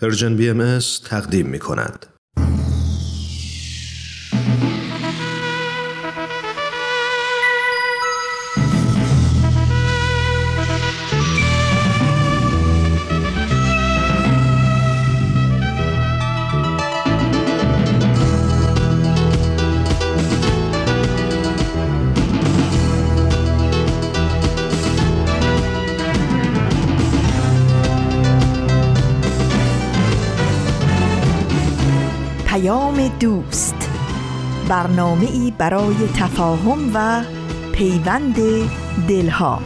پرژن بیاماس تقدیم می کند. دوست، برنامه‌ای برای تفاهم و پیوند دلها.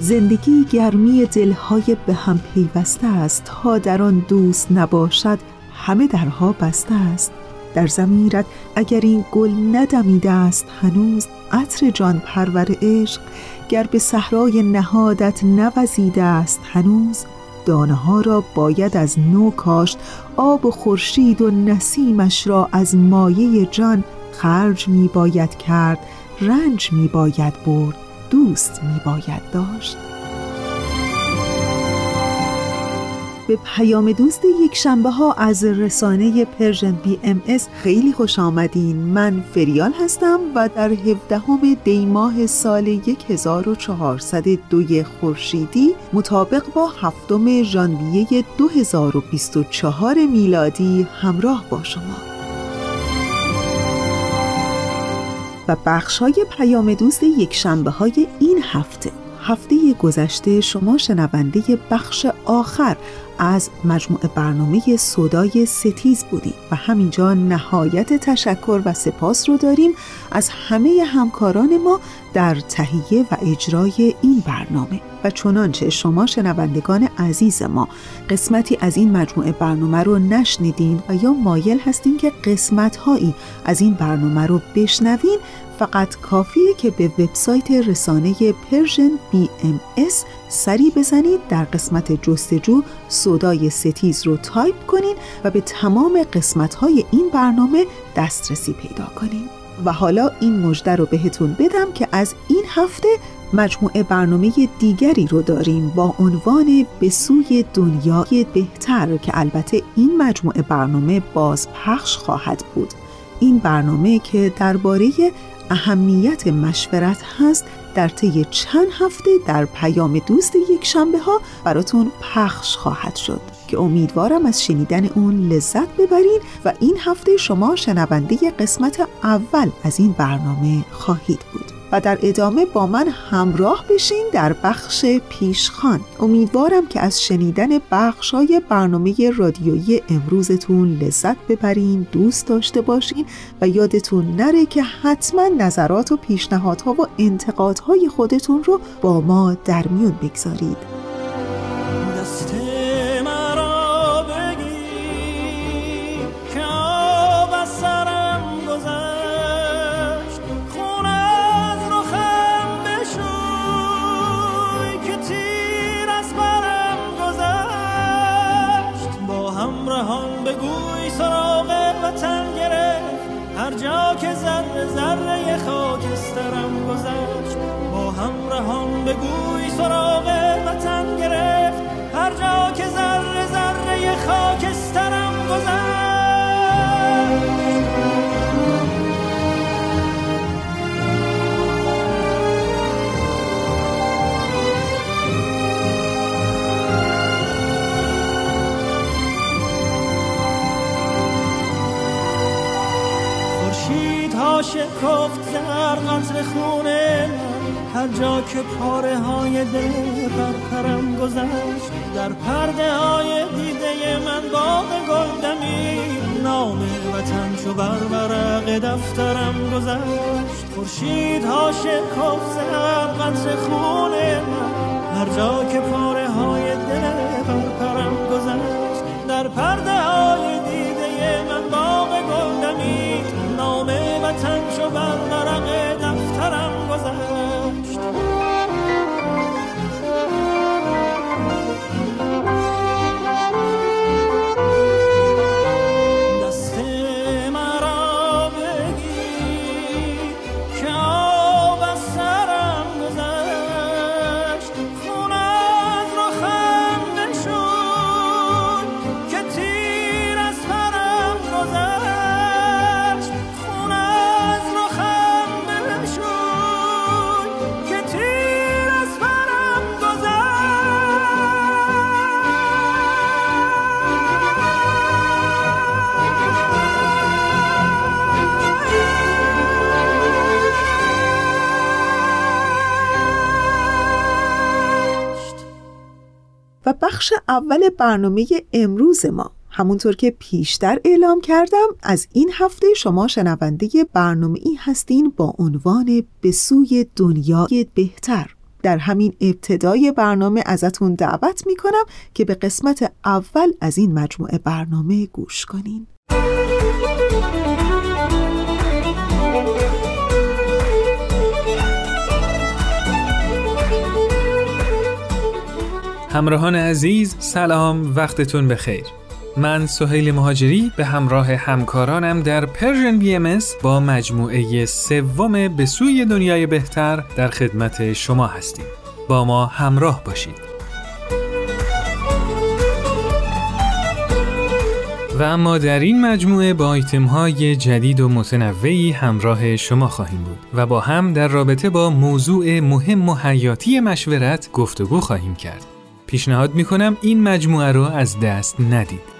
زندگی گرمی دلهای به هم پیوسته است، تا در آن دوست نباشد همه درها بسته است. در ضمیرت اگر این گل ندمیده است هنوز، عطر جان پرور عشق گر به صحرای نهادت نوزیده است هنوز، دانه ها را باید از نو کاشت، آب و خورشید و نسیمش را از مایه جان خرج می باید کرد، رنج می باید برد، دوست می باید داشت. به پیام دوست یک شنبه ها از رسانه پرژن بیاماس خیلی خوش آمدین. من فریال هستم و در 17 دیماه سال 1402 خورشیدی مطابق با 7 ژانویه 2024 میلادی همراه با شما و بخش های پیام دوست یک شنبه های این هفته. هفته گذشته شما شنونده بخش آخر از مجموع برنامه صدای ستیز بودیم و همینجا نهایت تشکر و سپاس رو داریم از همه همکاران ما در تهیه و اجرای این برنامه. و چنانچه شما شنوندگان عزیز ما قسمتی از این مجموعه برنامه رو نشنیدین و یا مایل هستین که قسمت‌هایی از این برنامه رو بشنوین، فقط کافیه که به وبسایت رسانه پرژن بیاماس سری بزنید، در قسمت جستجو صدای ستیز رو تایپ کنین و به تمام قسمت‌های این برنامه دسترسی پیدا کنین. و حالا این مژده رو بهتون بدم که از این هفته مجموعه برنامه دیگری رو داریم با عنوان به سوی دنیای بهتر که البته این مجموعه برنامه باز پخش خواهد بود. این برنامه که درباره اهمیت مشورت هست در طی چند هفته در پیام دوست یک شنبه ها براتون پخش خواهد شد که امیدوارم از شنیدن اون لذت ببرین و این هفته شما شنونده قسمت اول از این برنامه خواهید بود. و در ادامه با من همراه بشین در بخش پیشخوان. امیدوارم که از شنیدن بخش‌های برنامه رادیویی امروزتون لذت ببرین، دوست داشته باشین و یادتون نره که حتما نظرات و پیشنهادها و انتقادهای خودتون رو با ما در میون بگذارید. بگوی سراغ وطن گرفت، هر جا که ذره ذره خاکسترم گذشت. خورشیدها شکفت زر قطر خونه، هر جا که پاره های دل پرم گذشت، در پرده های دیده من باغ گل دمید، نام وطن چو بر ورق دفترم گذشت. خورشیدها شکفت زر قطر خون من، هر جا که پاره های دل پرم گذشت، در پرده های دیده من باغ گل دمید، نام وطن چو بر ورق دفترم گذشت. دست مرا بگیر بخش اول برنامه امروز ما. همونطور که پیشتر اعلام کردم، از این هفته شما شنونده برنامه‌ای هستین با عنوان به سوی دنیای بهتر. در همین ابتدای برنامه ازتون دعوت میکنم که به قسمت اول از این مجموعه برنامه گوش کنین. همراهان عزیز سلام، وقتتون بخیر. من سهیل مهاجری به همراه همکارانم در پرژن بیاماس با مجموعه سوم به سوی دنیای بهتر در خدمت شما هستیم. با ما همراه باشید. و اما در این مجموعه با آیتم‌های جدید و متنوعی همراه شما خواهیم بود و با هم در رابطه با موضوع مهم و حیاتی مشورت گفتگو خواهیم کرد. پیشنهاد میکنم این مجموعه رو از دست ندید.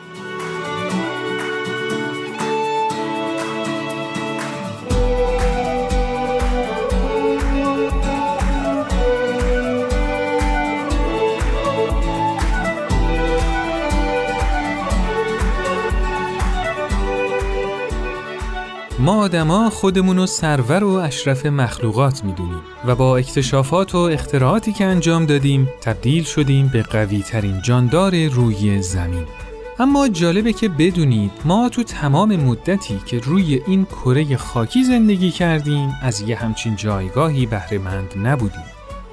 ما آدما خودمون رو سرور و اشرف مخلوقات میدونیم و با اکتشافات و اختراعاتی که انجام دادیم تبدیل شدیم به قوی ترین جاندار روی زمین. اما جالبه که بدونید ما تو تمام مدتی که روی این کره خاکی زندگی کردیم از یه همچین جایگاهی بهره مند نبودیم.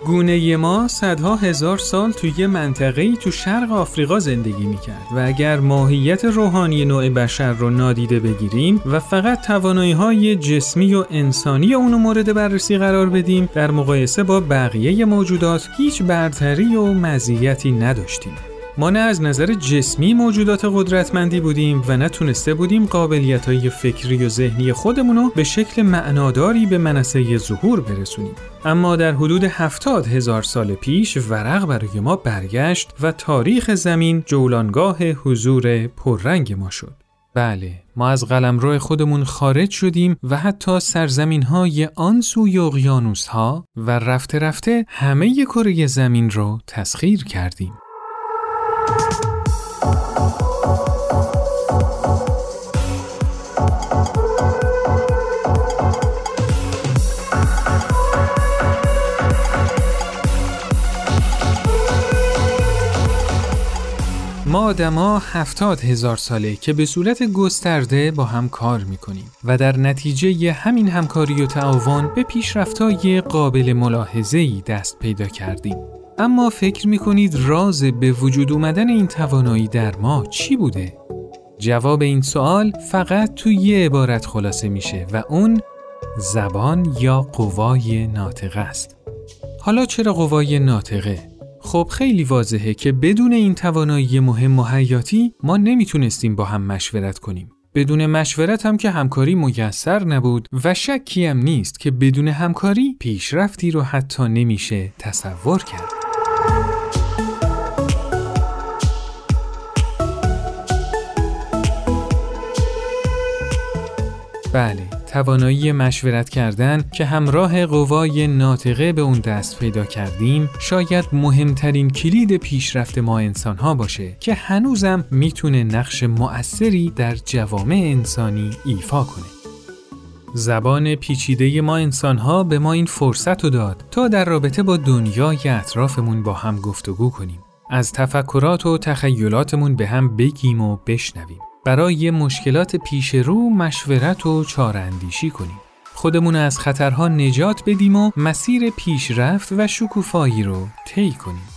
گونه ما صدها هزار سال توی یه منطقه‌ای تو شرق آفریقا زندگی میکرد و اگر ماهیت روحانی نوع بشر رو نادیده بگیریم و فقط توانایی‌های جسمی و انسانی اونو مورد بررسی قرار بدیم، در مقایسه با بقیه موجودات هیچ برتری و مزیتی نداشتیم. ما نه از نظر جسمی موجودات قدرتمندی بودیم و نتونسته بودیم قابلیت‌های فکری و ذهنی خودمونو به شکل معناداری به منصه ظهور برسونیم. اما در حدود 70,000 سال پیش ورق برای ما برگشت و تاریخ زمین جولانگاه حضور پررنگ ما شد. بله، ما از قلمرو خودمون خارج شدیم و حتی سرزمین‌های آن سوی اقیانوس‌ها و رفته رفته همه کره زمین رو تسخیر کردیم. ما آدما 70,000 ساله که به صورت گسترده با هم کار میکنیم و در نتیجه همین همکاری و تعاون به پیشرفت‌های قابل ملاحظه‌ای دست پیدا کردیم. اما فکر میکنید راز به وجود اومدن این توانایی در ما چی بوده؟ جواب این سوال فقط تو یه عبارت خلاصه میشه و اون زبان یا قوای ناطقه است. حالا چرا قوای ناطقه؟ خب خیلی واضحه که بدون این توانایی مهم و حیاتی ما نمیتونستیم با هم مشورت کنیم. بدون مشورت هم که همکاری میسر نبود و شکی هم نیست که بدون همکاری پیشرفتی رو حتی نمیشه تصور کرد. بله، توانایی مشورت کردن که همراه قوای ناطقه به اون دست پیدا کردیم شاید مهمترین کلید پیشرفت ما انسان‌ها باشه که هنوزم میتونه نقش مؤثری در جوامع انسانی ایفا کنه. زبان پیچیده ما انسان‌ها به ما این فرصت رو داد تا در رابطه با دنیای اطرافمون با هم گفتگو کنیم. از تفکرات و تخیلاتمون به هم بگیم و بشنویم. برای مشکلات پیش رو مشورت و چاره‌اندیشی کنیم. خودمون از خطرها نجات بدیم و مسیر پیشرفت و شکوفایی رو طی کنیم.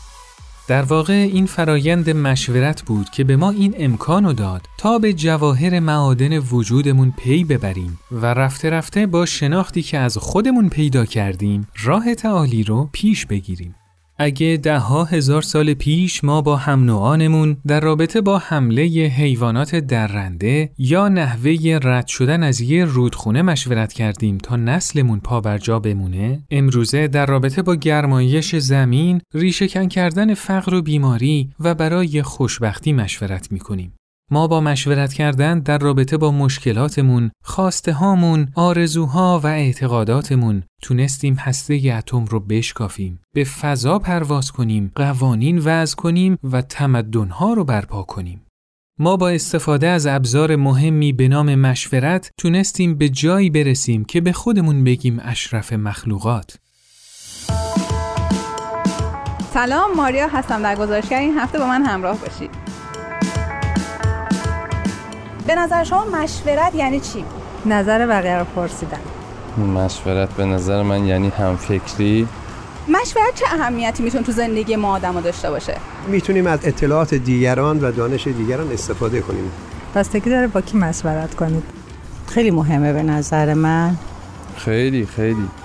در واقع این فرایند مشورت بود که به ما این امکان رو داد تا به جواهر معادن وجودمون پی ببریم و رفته رفته با شناختی که از خودمون پیدا کردیم راه تعالی رو پیش بگیریم. اگه 10,000 سال پیش ما با هم نوعانمون در رابطه با حمله حیوانات درنده یا نحوه رد شدن از یه رودخونه مشورت کردیم تا نسلمون پا بر جا بمونه، امروزه در رابطه با گرمایش زمین، ریشه کن کردن فقر و بیماری و برای خوشبختی مشورت میکنیم. ما با مشورت کردن در رابطه با مشکلاتمون، خواسته هامون، آرزوها و اعتقاداتمون تونستیم هسته اتم رو بشکافیم، به فضا پرواز کنیم، قوانین وضع کنیم و تمدن‌ها رو برپا کنیم. ما با استفاده از ابزار مهمی به نام مشورت تونستیم به جایی برسیم که به خودمون بگیم اشرف مخلوقات. سلام، ماریا هستم. در گزارشگر این هفته با من همراه باشید. به نظر شما مشورت یعنی چی؟ نظر بقیه رو پرسیدن. مشورت به نظر من یعنی همفکری. مشورت چه اهمیتی میتونه تو زندگی ما آدم داشته باشه؟ میتونیم از اطلاعات دیگران و دانش دیگران استفاده کنیم. بستگی داره با کی مشورت کنید. خیلی مهمه به نظر من. خیلی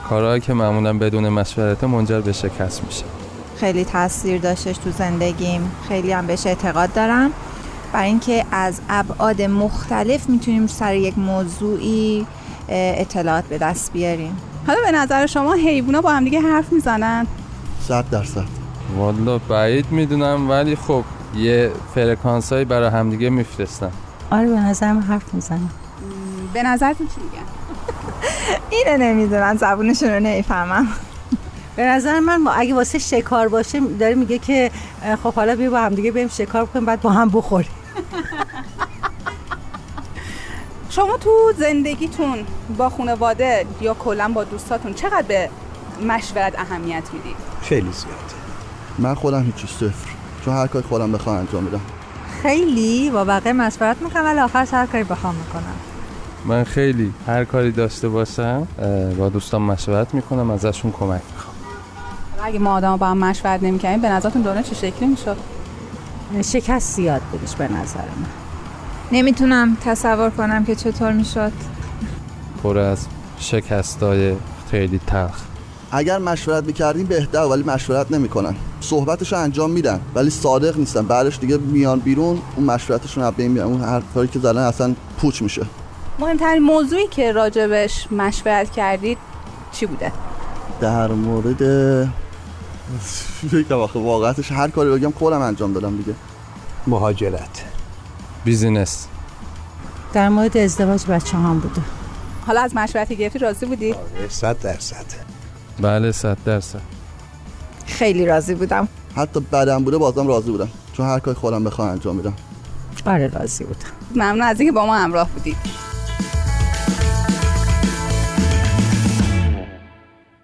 کارهایی که معمولا بدون مشورت منجر به شکست میشه. خیلی تاثیر داشتش تو زندگیم. خیلی هم بهش اعتقاد دارم، برای اینکه از ابعاد مختلف میتونیم سر یک موضوعی اطلاعات به دست بیاریم. حالا به نظر شما حیونا با هم دیگه حرف میزنن؟ 100% والا بعید میدونم، ولی خب یه فرکانسایی برای هم دیگه میفرستن. آره به نظرم حرف میزنن. به نظرتون چی میگن؟ اینو نمیدونم، زبونشون رو نمیفهمم. به نظر من اگه واسه شکار باشه داره میگه که خب حالا بیا با هم دیگه بریم شکار کنیم، بعد با هم بخوریم. شما تو زندگیتون با خانواده یا کلا با دوستاتون چقدر به مشورت اهمیت میدید؟ خیلی زیاد. من خودم هیچی، صفر. چون هر کاری خودم بخوام انجام میدم. خیلی با بقیه مشورت میکنم ولی آخر هر کاری بخوام میکنم. من خیلی هر کاری داشته باشم با دوستان مشورت میکنم، ازشون کمک میخوام. اگه ما آدم با هم مشورت نمیکنیم به نظرتون دنیا چه شکلی میشد؟ شکست زیاد بودش به نظر من. نمیتونم تصور کنم که چطور میشد. پر از شکستای خیلی تلخ. اگر مشورت میکردیم بهتر، ولی مشورت نمیکنن. صحبتشو انجام میدن ولی صادق نیستن. بعدش دیگه میان بیرون، اون مشورتشون از بین میره. اون حرفایی که زدن اصلا پوچ میشه. مهمترین موضوعی که راجبش مشورت کردید چی بوده؟ در مورد فکر واقعا واقعتش هر کاری بگم خودم انجام دادم دیگه. مهاجرت، بیزینس، در مورد ازدواج بچه‌هام بوده. حالا از مشورتی گرفتی راضی بودی؟ 100%. بله 100%. خیلی راضی بودم. حتی بعدم بوده بازم راضی بودم، چون هر کاری خودم بخوام انجام میدم. بله راضی بودم. ممنون از اینکه با ما همراه بودید.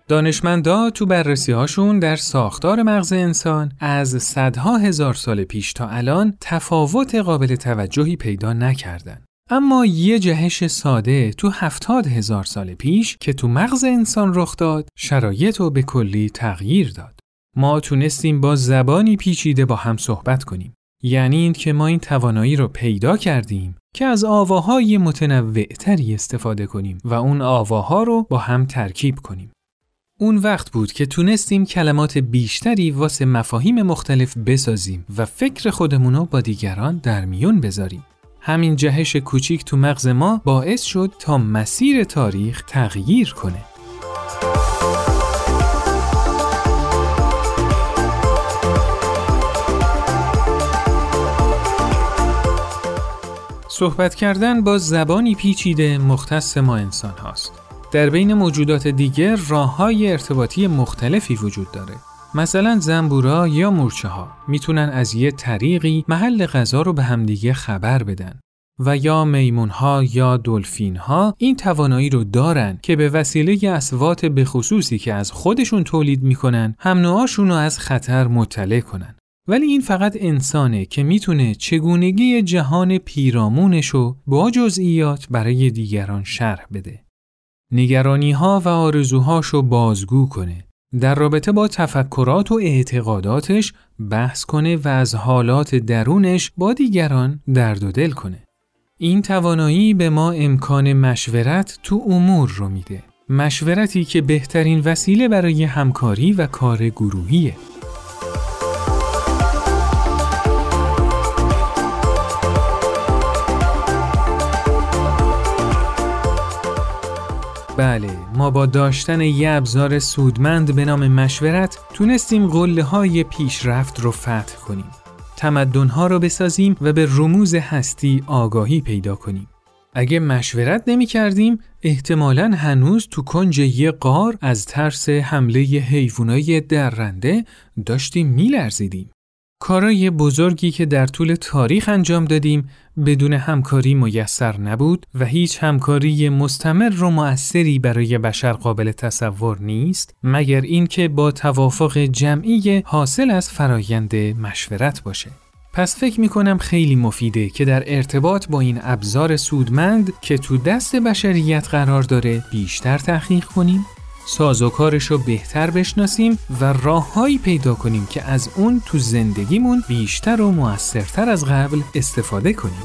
دانشمندا تو بررسی‌هاشون در ساختار مغز انسان از صدها هزار سال پیش تا الان تفاوت قابل توجهی پیدا نکردن. اما یه جهش ساده تو 70,000 سال پیش که تو مغز انسان رخ داد، شرایط رو به کلی تغییر داد. ما تونستیم با زبانی پیچیده با هم صحبت کنیم. یعنی این که ما این توانایی رو پیدا کردیم که از آواهای متنوع‌تری استفاده کنیم و اون آواها رو با هم ترکیب کنیم. اون وقت بود که تونستیم کلمات بیشتری واسه مفاهیم مختلف بسازیم و فکر خودمونو با دیگران در میون بذاریم. همین جهش کوچیک تو مغز ما باعث شد تا مسیر تاریخ تغییر کنه. صحبت کردن با زبانی پیچیده مختص ما انسان هاست. در بین موجودات دیگر راه‌های ارتباطی مختلفی وجود داره. مثلا زنبورا یا مورچه‌ها میتونن از یه طریقی محل غذا رو به همدیگه خبر بدن و یا میمون‌ها یا دلفین‌ها این توانایی رو دارن که به وسیله اصوات بخصوصی که از خودشون تولید میکنن هم‌نوعاشون رو از خطر مطلع کنن. ولی این فقط انسانه که میتونه چگونگی جهان پیرامونش رو با جزئیات برای دیگران شرح بده. نگرانی‌ها و آرزوهاشو بازگو کنه، در رابطه با تفکرات و اعتقاداتش بحث کنه و از حالات درونش با دیگران درد و دل کنه. این توانایی به ما امکان مشورت تو امور رو میده. مشورتی که بهترین وسیله برای همکاری و کار گروهیه. بله، ما با داشتن یه ابزار سودمند به نام مشورت تونستیم قله‌های پیشرفت رو فتح کنیم. تمدن‌ها را بسازیم و به رموز هستی آگاهی پیدا کنیم. اگه مشورت نمی کردیم، احتمالاً هنوز تو کنج یه غار از ترس حمله حیوانای درنده داشتیم می‌لرزیدیم. کارای بزرگی که در طول تاریخ انجام دادیم بدون همکاری میسر نبود و هیچ همکاری مستمر و مؤثری برای بشر قابل تصور نیست، مگر اینکه با توافق جمعی حاصل از فرایند مشورت باشه. پس فکر میکنم خیلی مفیده که در ارتباط با این ابزار سودمند که تو دست بشریت قرار داره بیشتر تحقیق کنیم، سازوکارش رو بهتر بشناسیم و راههایی پیدا کنیم که از اون تو زندگیمون بیشتر و مؤثرتر از قبل استفاده کنیم.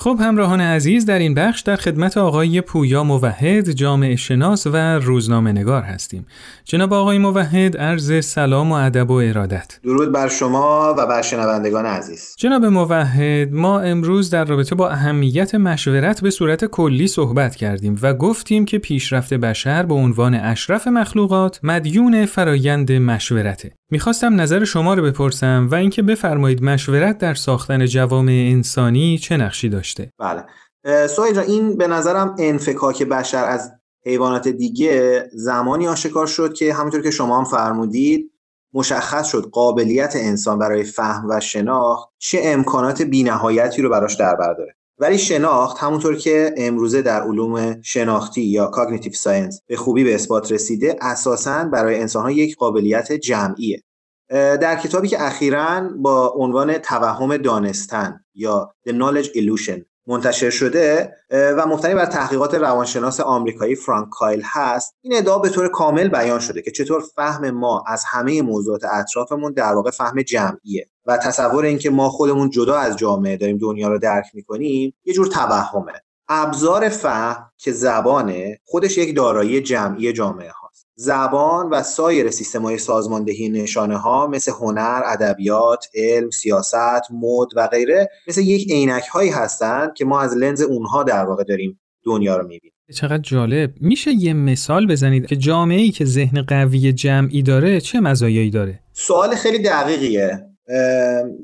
خب همراهان عزیز، در این بخش در خدمت آقای پویا موحد، جامعه شناس و روزنامه نگار هستیم. جناب آقای موحد، عرض سلام و ادب و ارادت. درود بر شما و بر شنوندگان عزیز. جناب موحد، ما امروز در رابطه با اهمیت مشورت به صورت کلی صحبت کردیم و گفتیم که پیشرفت بشر به عنوان اشرف مخلوقات مدیون فرایند مشورته. میخواستم نظر شما رو بپرسم و اینکه بفرمایید مشورت در ساختن جوامع انسانی چه نقشی داشته؟ بله سوهی جان، این به نظرم انفکاک بشر از حیوانات دیگه زمانی آشکار شد که همونطور که شما هم فرمودید مشخص شد قابلیت انسان برای فهم و شناخت چه امکانات بی‌نهایتی رو براش در بر داره. ولی شناخت همونطور که امروزه در علوم شناختی یا کاگنیتیو ساینس به خوبی به اثبات رسیده اساساً برای انسان‌ها یک قابلیت جمعیه. در کتابی که اخیراً با عنوان توهم دانستن یا The Knowledge Illusion منتشر شده و مبتنی بر تحقیقات روانشناس آمریکایی فرانک کایل هست، این ادعا به طور کامل بیان شده که چطور فهم ما از همه موضوعات اطرافمون در واقع فهم جمعیه و تصور اینکه ما خودمون جدا از جامعه داریم دنیا رو درک می‌کنیم یه جور توهمه. ابزار فهم که زبانه خودش یک دارایی جمعی جامعه هاست. زبان و سایر سیستم‌های سازماندهی نشانه‌ها مثل هنر، ادبیات، علم، سیاست، مد و غیره مثل یک عینک‌هایی هستند که ما از لنز اونها در واقع داریم دنیا رو می‌بینیم. چقدر جالب. میشه یه مثال بزنید که جامعه‌ای که ذهن قوی جمعی داره چه مزایایی داره؟ سوال خیلی دقیقیه.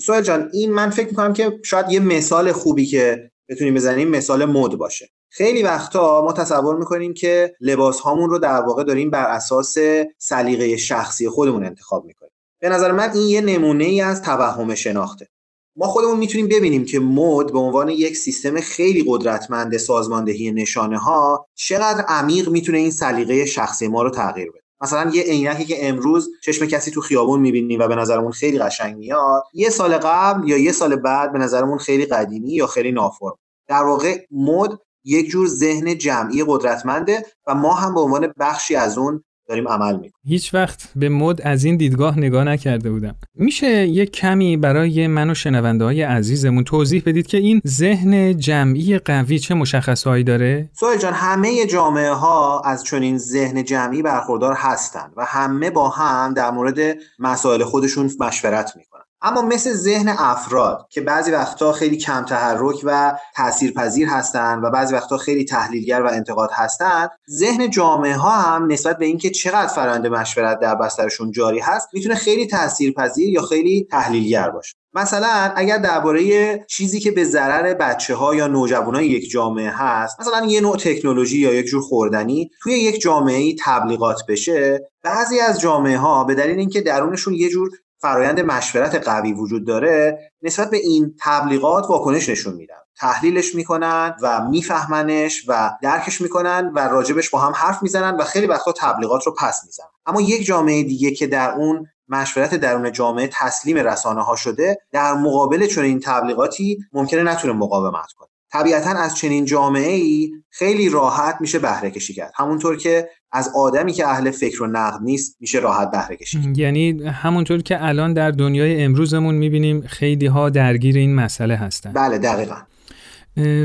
سوال جان، این من فکر می‌کنم که شاید یه مثال خوبی که بتونیم بزنیم مثال مد باشه. خیلی وقتا ما تصور میکنیم که لباس هامون رو در واقع داریم بر اساس سلیقه شخصی خودمون انتخاب میکنیم. به نظر من این یه نمونه ای از توهم شناخته. ما خودمون میتونیم ببینیم که مد به عنوان یک سیستم خیلی قدرتمند سازماندهی نشانه ها چقدر عمیق میتونه این سلیقه شخصی ما رو تغییر بده. مثلا یه عینکی که امروز چشم کسی تو خیابون میبینیم و به نظرمون خیلی قشنگ میاد، یه سال قبل یا یه سال بعد به نظرمون خیلی قدیمی یا خیلی نافرم. در واقع مد یک جور ذهن جمعی قدرتمنده و ما هم به عنوان بخشی از اون داریم عمل میکنیم. هیچ وقت به مد از این دیدگاه نگاه نکرده بودم. میشه یک کمی برای من و شنونده های عزیزمون توضیح بدید که این ذهن جمعی قوی چه مشخصهایی داره؟ سوال جان، همه جامعه ها از چنین ذهن جمعی برخوردار هستن و همه با هم در مورد مسائل خودشون مشورت میکنن. اما مثل ذهن افراد که بعضی وقتا خیلی کم تحرک و تاثیرپذیر هستند و بعضی وقتا خیلی تحلیلگر و انتقاد هستند، ذهن جامعه ها هم نسبت به اینکه چقدر فرآیند مشورت در بسترشون جاری هست میتونه خیلی تاثیرپذیر یا خیلی تحلیلگر باشه. مثلا اگر درباره چیزی که به ضرر بچه‌ها یا نوجوانای یک جامعه هست، مثلا یه نوع تکنولوژی یا یک جور خوردنی توی یک جامعه‌ای تبلیغات بشه، بعضی از جامعه‌ها به دلیل اینکه درونشون یه جور فرایند مشورت قوی وجود داره نسبت به این تبلیغات واکنش نشون میدن، تحلیلش میکنن و میفهمنش و درکش میکنن و راجبش با هم حرف میزنن و خیلی وقتا تبلیغات رو پس میزنن. اما یک جامعه دیگه که در اون مشورت درون جامعه تسلیم رسانه ها شده، در مقابل چون این تبلیغاتی ممکنه نتونه مقاومت کنه. طبیعتاً از چنین جامعه‌ای خیلی راحت میشه بهره کشی کرد، همونطور که از آدمی که اهل فکر و نقد نیست میشه راحت بهره کشی کرد. یعنی همونطور که الان در دنیای امروزمون میبینیم خیلی ها درگیر این مسئله هستن. بله دقیقاً.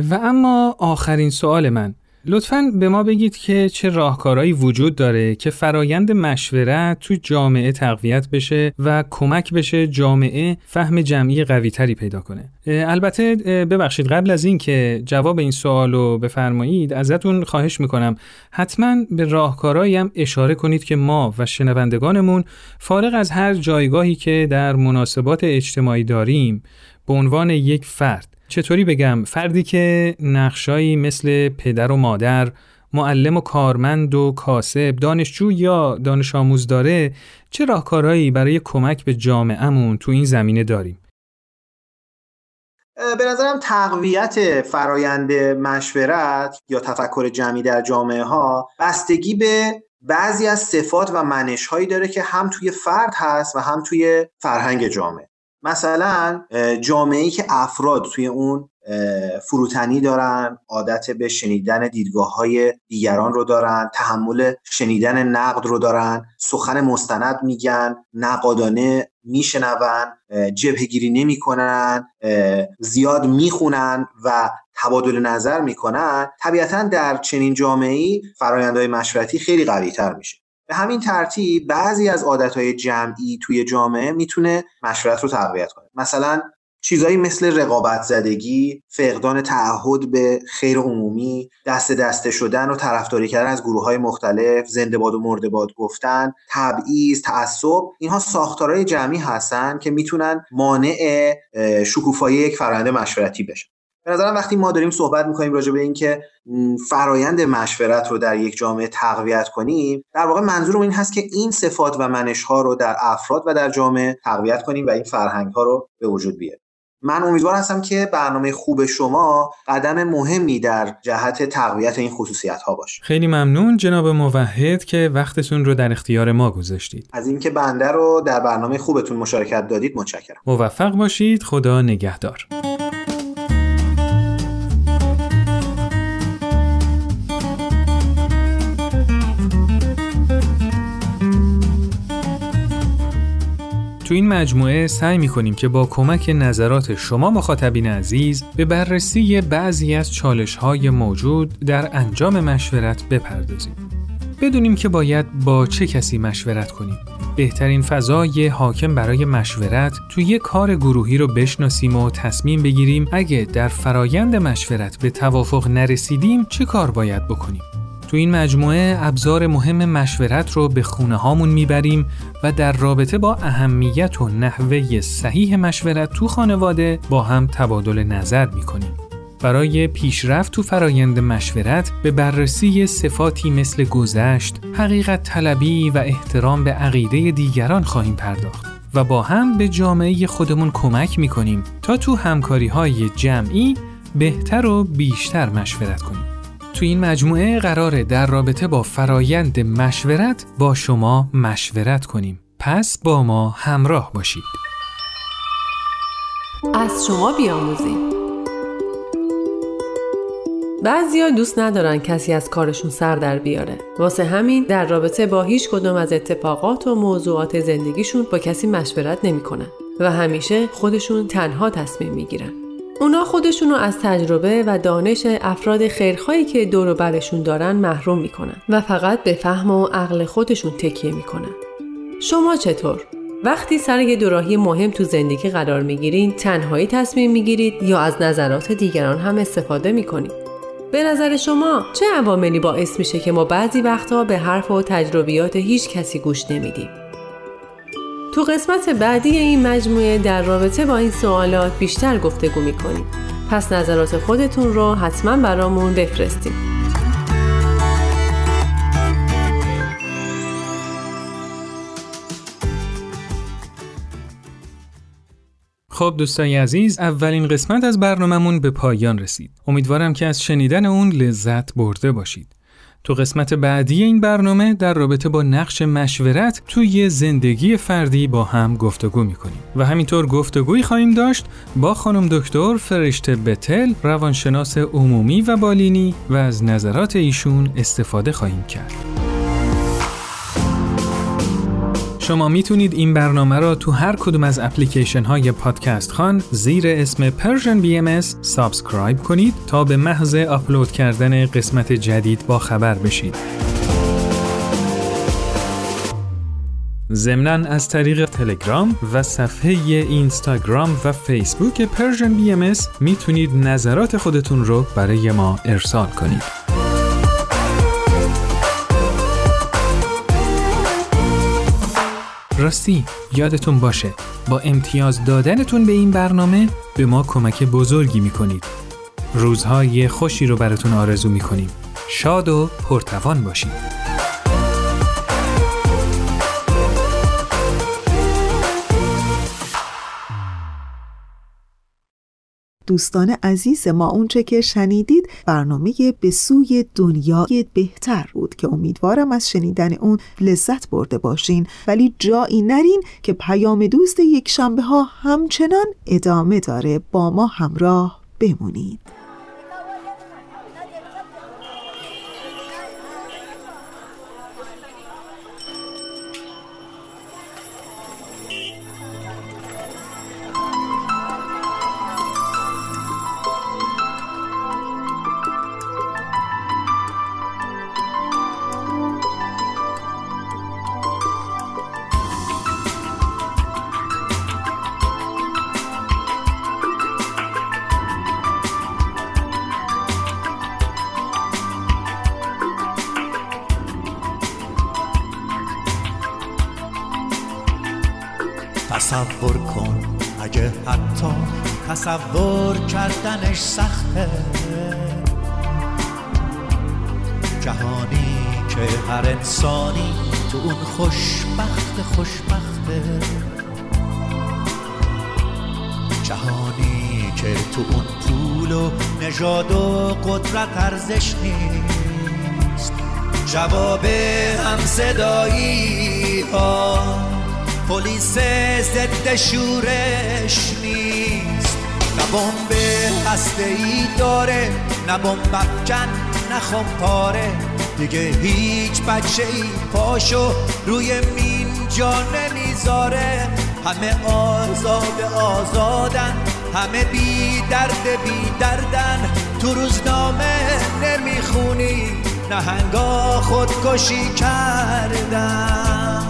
و اما آخرین سوال من، لطفاً به ما بگید که چه راهکارهایی وجود داره که فرایند مشورت تو جامعه تقویت بشه و کمک بشه جامعه فهم جمعی قوی تری پیدا کنه. البته ببخشید قبل از این که جواب این سوالو بفرمایید ازتون خواهش میکنم حتماً به راهکارهایی هم اشاره کنید که ما و شنوندگانمون فارغ از هر جایگاهی که در مناسبات اجتماعی داریم به عنوان یک فرد، چطوری بگم، فردی که نقشایی مثل پدر و مادر، معلم و کارمند و کاسب، دانشجو یا دانش آموز داره، چه راهکارهایی برای کمک به جامعه‌مون تو این زمینه داریم؟ به نظرم تقویت فرایند مشورت یا تفکر جمعی در جامعه ها بستگی به بعضی از صفات و منش‌هایی داره که هم توی فرد هست و هم توی فرهنگ جامعه. مثلا جامعه‌ای که افراد توی اون فروتنی دارن، عادت به شنیدن دیدگاه‌های دیگران رو دارن، تحمل شنیدن نقد رو دارن، سخن مستند میگن، نقادانه میشنون، جبهه‌گیری نمی‌کنن، زیاد میخونن و تبادل نظر میکنن، طبیعتاً در چنین جامعه‌ای فرآیندهای مشورتی خیلی قوی‌تر میشه. به همین ترتیب بعضی از عادتهای جمعی توی جامعه میتونه مشورت رو تقویت کنه. مثلا چیزایی مثل رقابت زدگی، فقدان تعهد به خیر عمومی، دست دسته شدن و طرفداری کردن از گروه‌های مختلف، زنده باد و مرده باد گفتن، تبعیض، تعصب، اینها ساختارهای جمعی هستن که میتونن مانع شکوفایی یک فرآیند مشورتی بشن. به نظرم وقتی ما داریم صحبت میکنیم راجع به این که فرایند مشورت رو در یک جامعه تقویت کنیم، در واقع منظورم این هست که این صفات و منش‌ها رو در افراد و در جامعه تقویت کنیم و این فرهنگ‌ها رو به وجود بیاریم. من امیدوار هستم که برنامه خوب شما قدم مهمی در جهت تقویت این خصوصیت‌ها باشه. خیلی ممنون جناب موحد که وقتتون رو در اختیار ما گذاشتید. از اینکه بنده رو در برنامه خوبتون مشارکت دادید متشکرم. موفق باشید. خدا نگهدار. تو این مجموعه سعی می‌کنیم که با کمک نظرات شما مخاطبین عزیز به بررسی بعضی از چالش‌های موجود در انجام مشورت بپردازیم. بدونیم که باید با چه کسی مشورت کنیم. بهترین فضای حاکم برای مشورت توی یک کار گروهی رو بشناسیم و تصمیم بگیریم اگه در فرایند مشورت به توافق نرسیدیم چه کار باید بکنیم. تو این مجموعه ابزار مهم مشورت رو به خونه هامون میبریم و در رابطه با اهمیت و نحوه صحیح مشورت تو خانواده با هم تبادل نظر میکنیم. برای پیشرفت تو فرایند مشورت به بررسی صفاتی مثل گذشت، حقیقت طلبی و احترام به عقیده دیگران خواهیم پرداخت و با هم به جامعه خودمون کمک میکنیم تا تو همکاری‌های جمعی بهتر و بیشتر مشورت کنیم. تو این مجموعه قراره در رابطه با فرایند مشورت با شما مشورت کنیم. پس با ما همراه باشید. از شما بیاموزیم. بعضیا دوست ندارن کسی از کارشون سر در بیاره. واسه همین در رابطه با هیچ کدوم از اتفاقات و موضوعات زندگیشون با کسی مشورت نمی‌کنن و همیشه خودشون تنها تصمیم می‌گیرن. اونا خودشونو از تجربه و دانش افراد خیرخواهی که دور و برشون دارن محروم میکنن و فقط به فهم و عقل خودشون تکیه میکنن. شما چطور؟ وقتی سر یه دوراهی مهم تو زندگی قرار میگیرین، تنهایی تصمیم میگیرید یا از نظرات دیگران هم استفاده میکنید؟ به نظر شما چه عواملی باعث میشه که ما بعضی وقتها به حرف و تجربیات هیچ کسی گوش نمیدیم؟ تو قسمت بعدی این مجموعه در رابطه با این سوالات بیشتر گفتگو می‌کنیم. پس نظرات خودتون رو حتما برامون بفرستید. خب دوستان عزیز، اولین قسمت از برنامه‌مون به پایان رسید. امیدوارم که از شنیدن اون لذت برده باشید. تو قسمت بعدی این برنامه در رابطه با نقش مشورت توی زندگی فردی با هم گفتگو می‌کنیم و همینطور گفتگویی خواهیم داشت با خانم دکتر فرشته بتل، روانشناس عمومی و بالینی، و از نظرات ایشون استفاده خواهیم کرد. شما میتونید این برنامه را تو هر کدوم از اپلیکیشن های پادکست خان زیر اسم پرژن BMS سابسکرایب کنید تا به محض آپلود کردن قسمت جدید با خبر بشید. ضمناً از طریق تلگرام و صفحه اینستاگرام و فیسبوک پرژن BMS میتونید نظرات خودتون رو برای ما ارسال کنید. راستی یادتون باشه با امتیاز دادنتون به این برنامه به ما کمک بزرگی میکنید. روزهای خوشی رو براتون آرزو میکنیم. شاد و پرتوان باشید. دوستان عزیز ما، اونچه که شنیدید برنامه به سوی دنیای بهتر بود که امیدوارم از شنیدن اون لذت برده باشین، ولی جایی نرین که پیام دوست یک شنبه ها همچنان ادامه داره. با ما همراه بمونید. تصور کن اگه حتی تصور کردنش سخته، جهانی که هر انسانی تو اون خوشبخته، جهانی که تو اون پول و نژاد و قدرت ارزش نیست. جواب همصدایی ها پلیس ضد شورش نیست، نه بمب هسته‌ای داره، نه بمب افکن، نه خمپاره. دیگه هیچ بچه‌ای پاشو روی مینجا نمیذاره. همه آزادن، همه بی دردن. تو روزنامه نمیخونی نهنگا خودکشی کردن.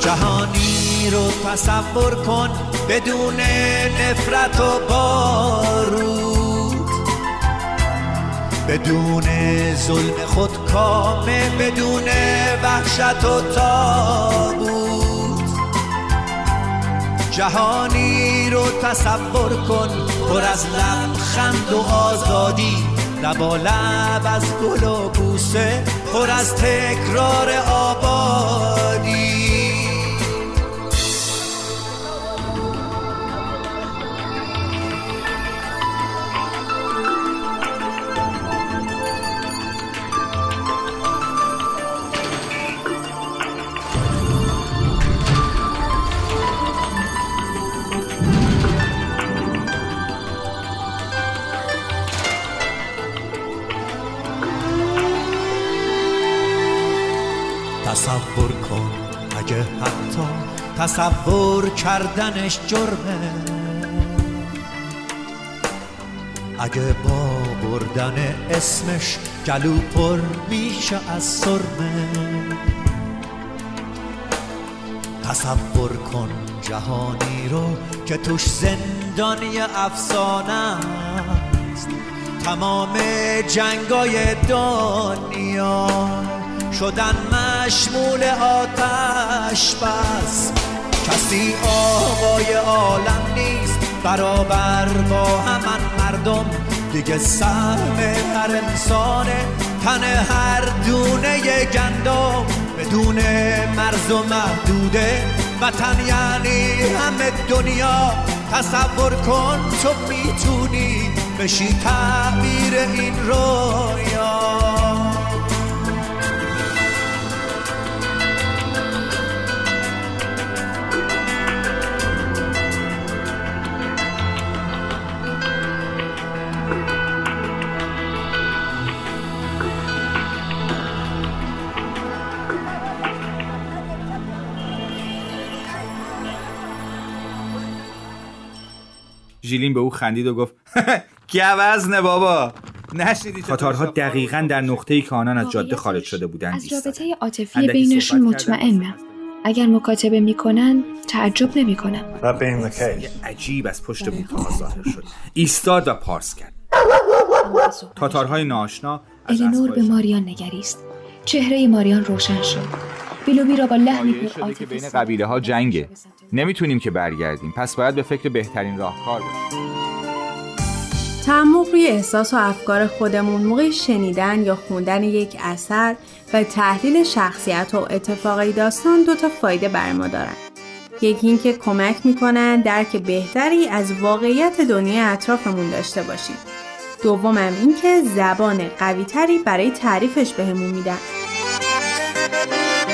جهانی رو تصور کن بدون نفرت و بارود، بدون ظلم خودکامه، بدون وحشت و تابوت. جهانی رو تصور کن پر از لبخند و آزادی، لبالب از گل و بوسه، پر از تکرار آبادی. تصور کن اگه حتی تصور کردنش جرمه، اگه با بردن اسمش گلو پر میشه از سرمه. تصور کن جهانی رو که توش زندانی افسانه است، تمام جنگای دنیا شدن مشمول آتش بس. کسی آقای عالم نیست، برابر با همان مردم. دیگه سهم هر انسانه، تن هر دونه گندم. بدون مرز و محدوده وطن یعنی همه دنیا. تصور کن تو میتونی بشی تعبیر این رویا. ژیلین به او خندید و گفت گوزنه بابا. کاتارها دقیقاً در نقطه‌ای که آنان از جاده خارج شده بودند از رابطه عاطفی بینشون مطمئنم. اگر مکاتبه می‌کنن تعجب نمی‌کنم. عجیب از پشت بوته‌ها ظاهر شد. ایستاد و پارس کرد. تاتارهای ناآشنا از الینور به ماریان نگریست. چهره ماریان روشن شد. بیلوبی را با لحنی پر که بین قبیله‌ها جنگه. نمیتونیم که برگردیم. پس باید به فکر بهترین راهکار باشیم. تعمق روی احساس و افکار خودمون موقع شنیدن یا خوندن یک اثر و تحلیل شخصیت و اتفاقی داستان دوتا فایده بر ما دارن. یکی این که کمک میکنن درک بهتری از واقعیت دنیای اطرافمون داشته باشیم. دوم هم این که زبان قوی تری برای تعریفش بهمون میدن.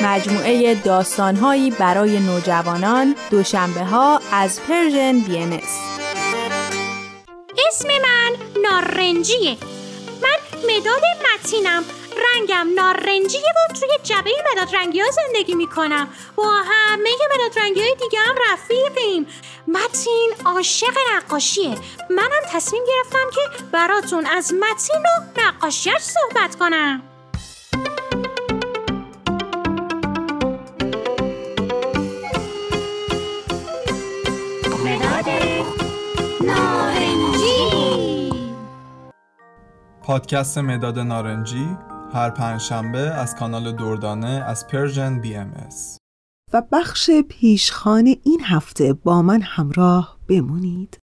مجموعه داستانهایی برای نوجوانان، دوشنبه ها از پرژن بیاماس. اسم من نارنجیه. من مداد متینم. رنگم نارنجیه و توی جبهه مداد رنگی ها زندگی میکنم. با همه مداد رنگی های دیگه هم رفیقیم. متین عاشق نقاشیه. منم تصمیم گرفتم که براتون از متین و نقاشیش صحبت کنم. پادکست مداد نارنجی هر پنجشنبه از کانال دردانه از پرژن بیاماس. و بخش پیشخوان این هفته با من همراه بمونید.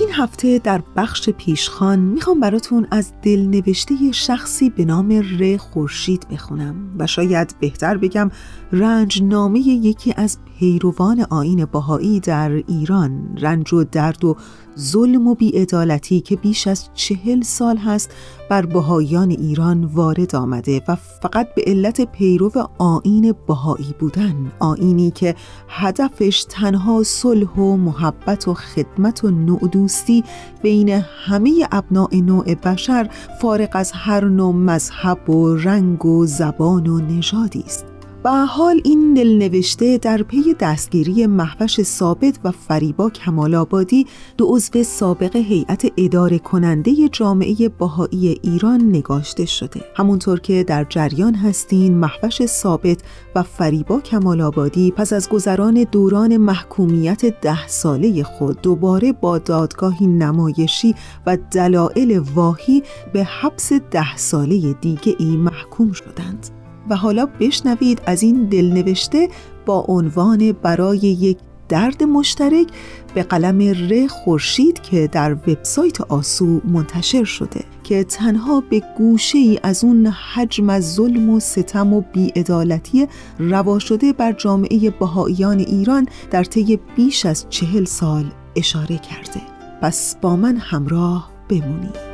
این هفته در بخش پیشخوان میخوام براتون از دلنوشته شخصی به نام ره خورشید بخونم و شاید بهتر بگم رنجنامه یکی از پیروان آیین بهایی در ایران. رنج و درد و ظلم و بی‌عدالتی که بیش از 40 سال هست بر بهاییان ایران وارد آمده و فقط به علت پیرو آیین بهایی بودن، آیینی که هدفش تنها صلح و محبت و خدمت و نوع‌دوستی بین همه ابناء نوع بشر فارغ از هر نوع مذهب و رنگ و زبان و نژادی است. با حال این دلنوشته در پی دستگیری محوش ثابت و فریبا کمال آبادی، دو عضو سابق هیئت اداره کننده جامعه بهایی ایران نگاشته شده. همونطور که در جریان هستین، محوش ثابت و فریبا کمال آبادی پس از گذران دوران محکومیت 10 ساله خود دوباره با دادگاهی نمایشی و دلایل واهی به حبس 10 ساله دیگه ای محکوم شدند. و حالا بشنوید از این دلنوشته با عنوان برای یک درد مشترک به قلم ره خورشید که در وبسایت آسو منتشر شده که تنها به گوشه‌ای از اون حجم از ظلم و ستم و بی‌عدالتی روا شده بر جامعه بهائیان ایران در طی بیش از 40 سال اشاره کرده. پس با من همراه بمونید.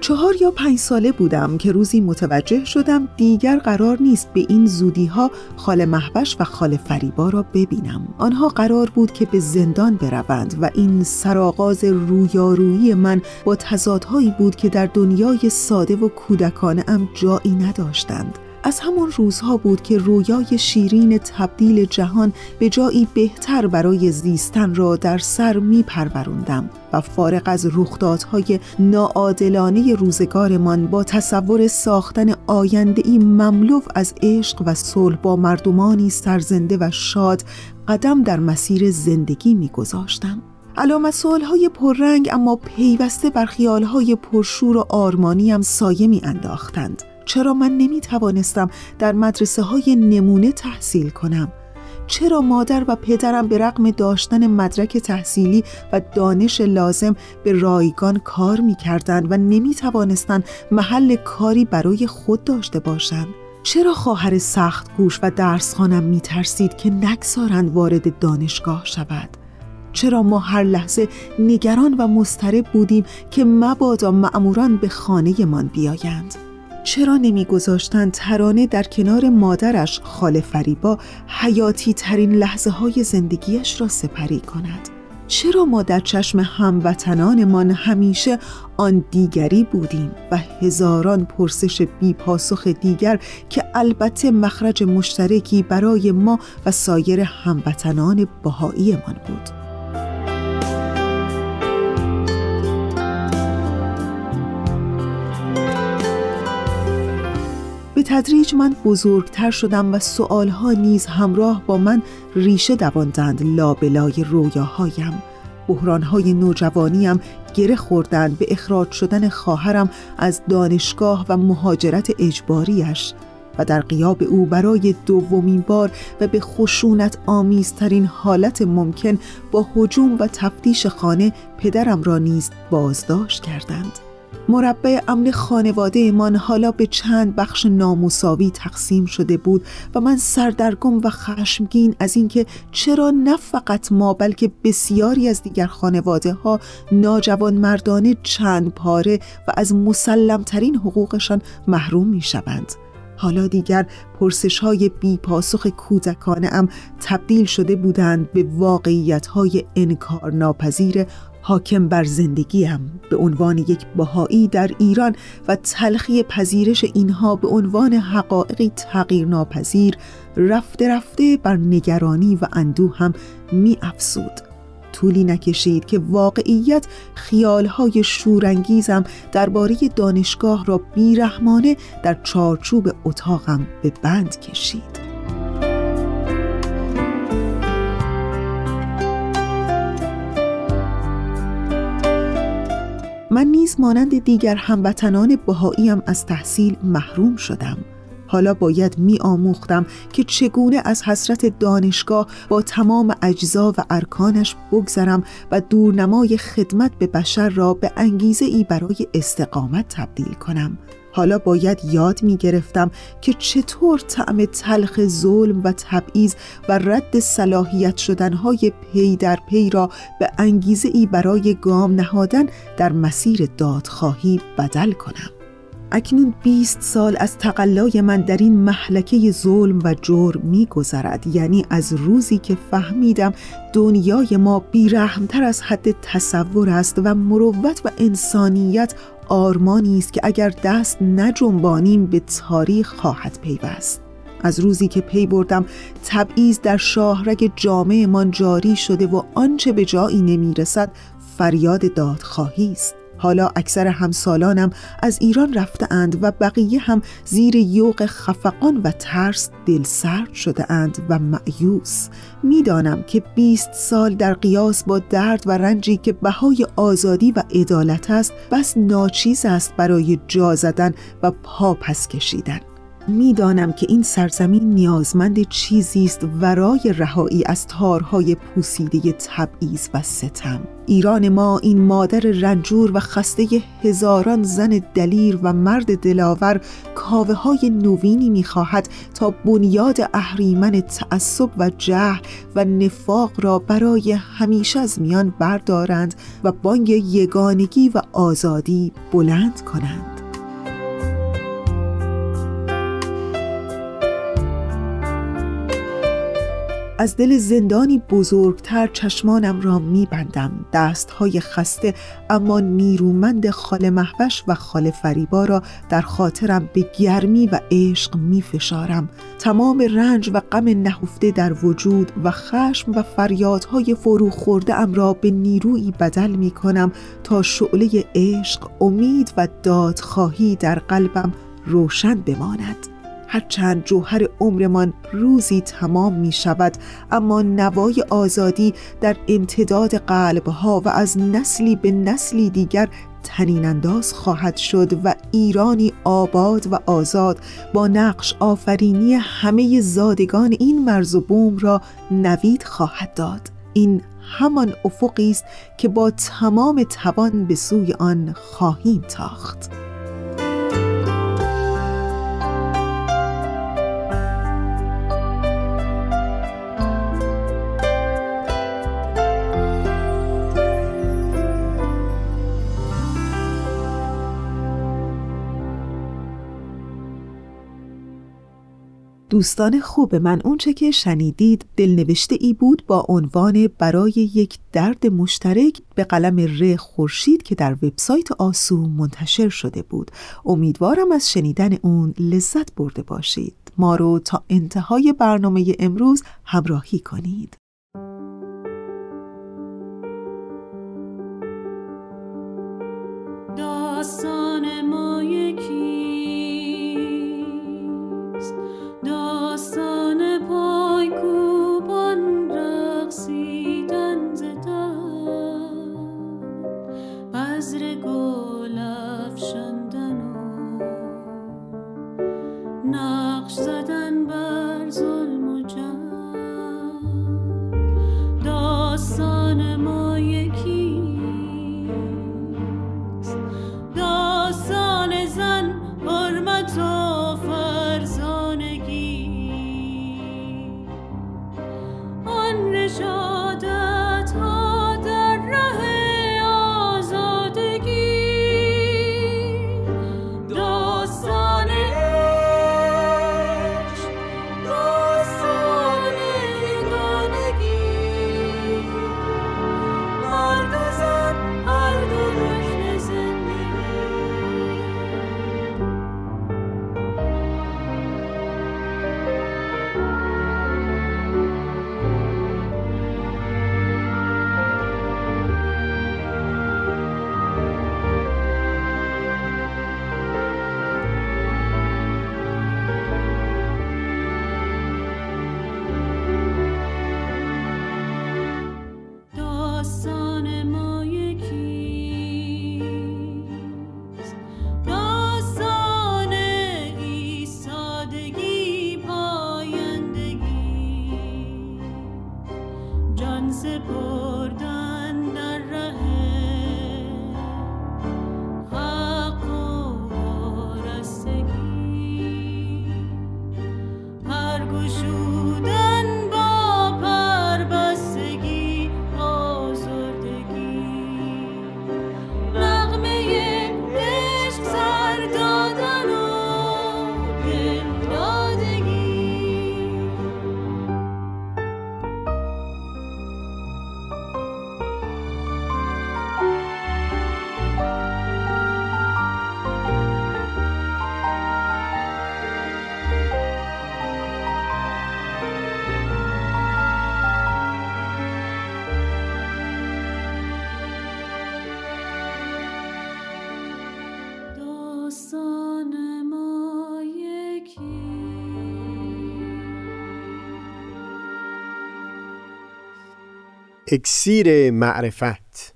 چهار یا 5 ساله بودم که روزی متوجه شدم دیگر قرار نیست به این زودی ها خاله محوش و خاله فریبا را ببینم. آنها قرار بود که به زندان بروند و این سرآغاز رویارویی من با تضادهایی بود که در دنیای ساده و کودکانه ام جایی نداشتند. از همون روزها بود که رویای شیرین تبدیل جهان به جایی بهتر برای زیستن را در سر می پروروندم و فارغ از رخدادهای ناعادلانه روزگارمان با تصور ساختن آینده‌ای مملو از عشق و صلح با مردمانی سرزنده و شاد قدم در مسیر زندگی می گذاشتم. علامت سؤالهای پررنگ اما پیوسته بر خیالهای پرشور و آرمانیم سایه می انداختند. چرا من نمی توانستم در مدرسه های نمونه تحصیل کنم؟ چرا مادر و پدرم به رغم داشتن مدرک تحصیلی و دانش لازم به رایگان کار می کردند و نمی توانستند محل کاری برای خود داشته باشند؟ چرا خواهر سخت گوش و درسخوانم می ترسید که نگذارند وارد دانشگاه شود؟ چرا ما هر لحظه نگران و مضطرب بودیم که مبادا مأموران به خانه من بیایند؟ چرا نمیگذاشتند ترانه در کنار مادرش خاله فریبا حیاتی ترین لحظه های زندگیش را سپری کند؟ چرا ما در چشم هموطنانمان همیشه آن دیگری بودیم و هزاران پرسش بی پاسخ دیگر که البته مخرج مشترکی برای ما و سایر هموطنان بهاییمان بود. به تدریج من بزرگتر شدم و سؤالها نیز همراه با من ریشه دواندند لابلای رویاهایم. بحرانهای نوجوانیم گره خوردند به اخراج شدن خواهرم از دانشگاه و مهاجرت اجباریش و در غیاب او برای دومین بار و به خشونت آمیزترین حالت ممکن با هجوم و تفتیش خانه پدرم را نیز بازداشت کردند. مربع امن خانواده من حالا به چند بخش نامساوی تقسیم شده بود و من سردرگم و خشمگین از اینکه چرا نه فقط ما بلکه بسیاری از دیگر خانواده ها ناجوان مردانه چند پاره و از مسلمترین حقوقشان محروم می شوند. حالا دیگر پرسش‌های بی‌پاسخ کودکانه‌ام تبدیل شده بودند به واقعیت‌های انکارناپذیر حاکم بر زندگیم به عنوان یک بهایی در ایران و تلخی پذیرش اینها به عنوان حقایقی تغییرناپذیر رفته رفته بر نگرانی و اندوه هم می‌افزود. طولی نکشید که واقعیت خیالهای شورانگیزم درباره دانشگاه را بیرحمانه در چارچوب اتاقم به بند کشید. من نیز مانند دیگر هموطنان بهاییم از تحصیل محروم شدم. حالا باید می آموختم که چگونه از حسرت دانشگاه با تمام اجزا و ارکانش بگذرم و دورنمای خدمت به بشر را به انگیزه ای برای استقامت تبدیل کنم. حالا باید یاد می گرفتم که چطور طعم تلخ ظلم و تبعیض و رد صلاحیت شدنهای پی در پی را به انگیزه ای برای گام نهادن در مسیر دادخواهی بدل کنم. اکنون 20 سال از تقلای من در این محلکه ظلم و جرم می‌گذرد، یعنی از روزی که فهمیدم دنیای ما بی‌رحم‌تر از حد تصور است و مروت و انسانیت آرمانی است که اگر دست نجنبانیم به تاریخ خواهد پیوست. از روزی که پی بردم تبعیض در شاهرگ جامعه من جاری شده و آنچه به جایی نمی‌رسد فریاد دادخواهی است. حالا اکثر همسالانم از ایران رفته‌اند و بقیه هم زیر یوغ خفقان و ترس دلسرد شده‌اند و مأیوس. می‌دانم که 20 سال در قیاس با درد و رنجی که بهای آزادی و عدالت است بس ناچیز است برای جا زدن و پا پس کشیدن. می‌دانم که این سرزمین نیازمند چیزی است ورای رهایی از تارهای پوسیده تبعیض و ستم. ایران ما، این مادر رنجور و خسته هزاران زن دلیر و مرد دلاور، کاوه‌های نوینی می‌خواهد تا بنیاد اهریمن تعصب و جهل و نفاق را برای همیشه از میان بردارند و بانگ یگانگی و آزادی بلند کنند. از دل زندانی بزرگتر چشمانم را می‌بندم. دست‌های خسته اما نیرومند خاله محوش و خاله فریبا را در خاطرم به گرمی و عشق می‌فشارم. تمام رنج و غم نهفته در وجود و خشم و فریادهای فرو خورده‌ام را به نیرویی بدل می‌کنم تا شعله عشق، امید و دادخواهی در قلبم روشن بماند. هرچند جوهر عمرمان روزی تمام می شود، اما نوای آزادی در امتداد قلبها و از نسلی به نسلی دیگر طنین انداز خواهد شد و ایرانی آباد و آزاد با نقش آفرینی همه زادگان این مرز و بوم را نوید خواهد داد. این همان افقی است که با تمام توان به سوی آن خواهیم تاخت. دوستان خوب من، اونچه که شنیدید دلنوشته ای بود با عنوان برای یک درد مشترک به قلم ره خورشید که در وبسایت آسو منتشر شده بود. امیدوارم از شنیدن اون لذت برده باشید. ما رو تا انتهای برنامه امروز همراهی کنید. داستان ما یکیست، داستان پایکوبان رقصیدن ز تاب، بذر گل افشاندن و نقش زدن بر ظلم و جنگ. داستان ما یکی، داستان زن، حرمت و فرزانگی، آن رشادت ها در ره آزادگی. داستان عشق، داستان یگانگی، مرد زن هر دو رکن زندگی. اکسیر معرفت.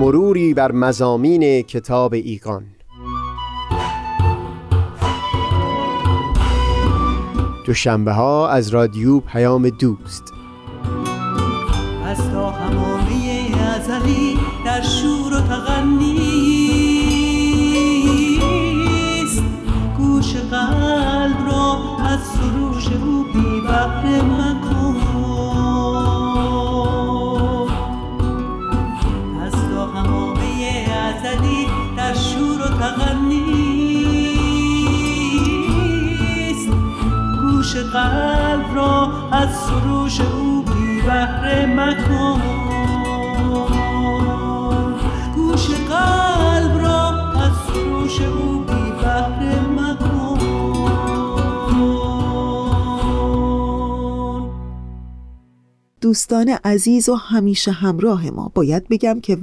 مروری بر مضامین کتاب ایقان. دوشنبه ها از رادیو پیام دوست. از تا همامه ازلی در شور و تغنی، قلب را از سروش او بی بحر مکن. از تا همامه ازدی در شور و تغنیست، گوش قلب را از سروش او بی بحر مکن. گوش قلب را از سروش او بی بحر مکن. دوستان عزیز و همیشه همراه ما، باید بگم که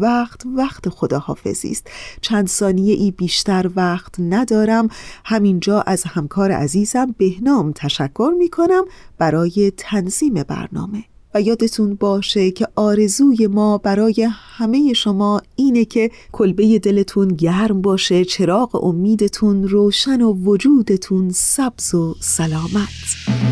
وقت خداحافظی است. چند ثانیه ای بیشتر وقت ندارم. همینجا از همکار عزیزم بهنام تشکر میکنم برای تنظیم برنامه. و یادتون باشه که آرزوی ما برای همه شما اینه که کلبه دلتون گرم باشه، چراغ امیدتون روشن و وجودتون سبز و سلامت.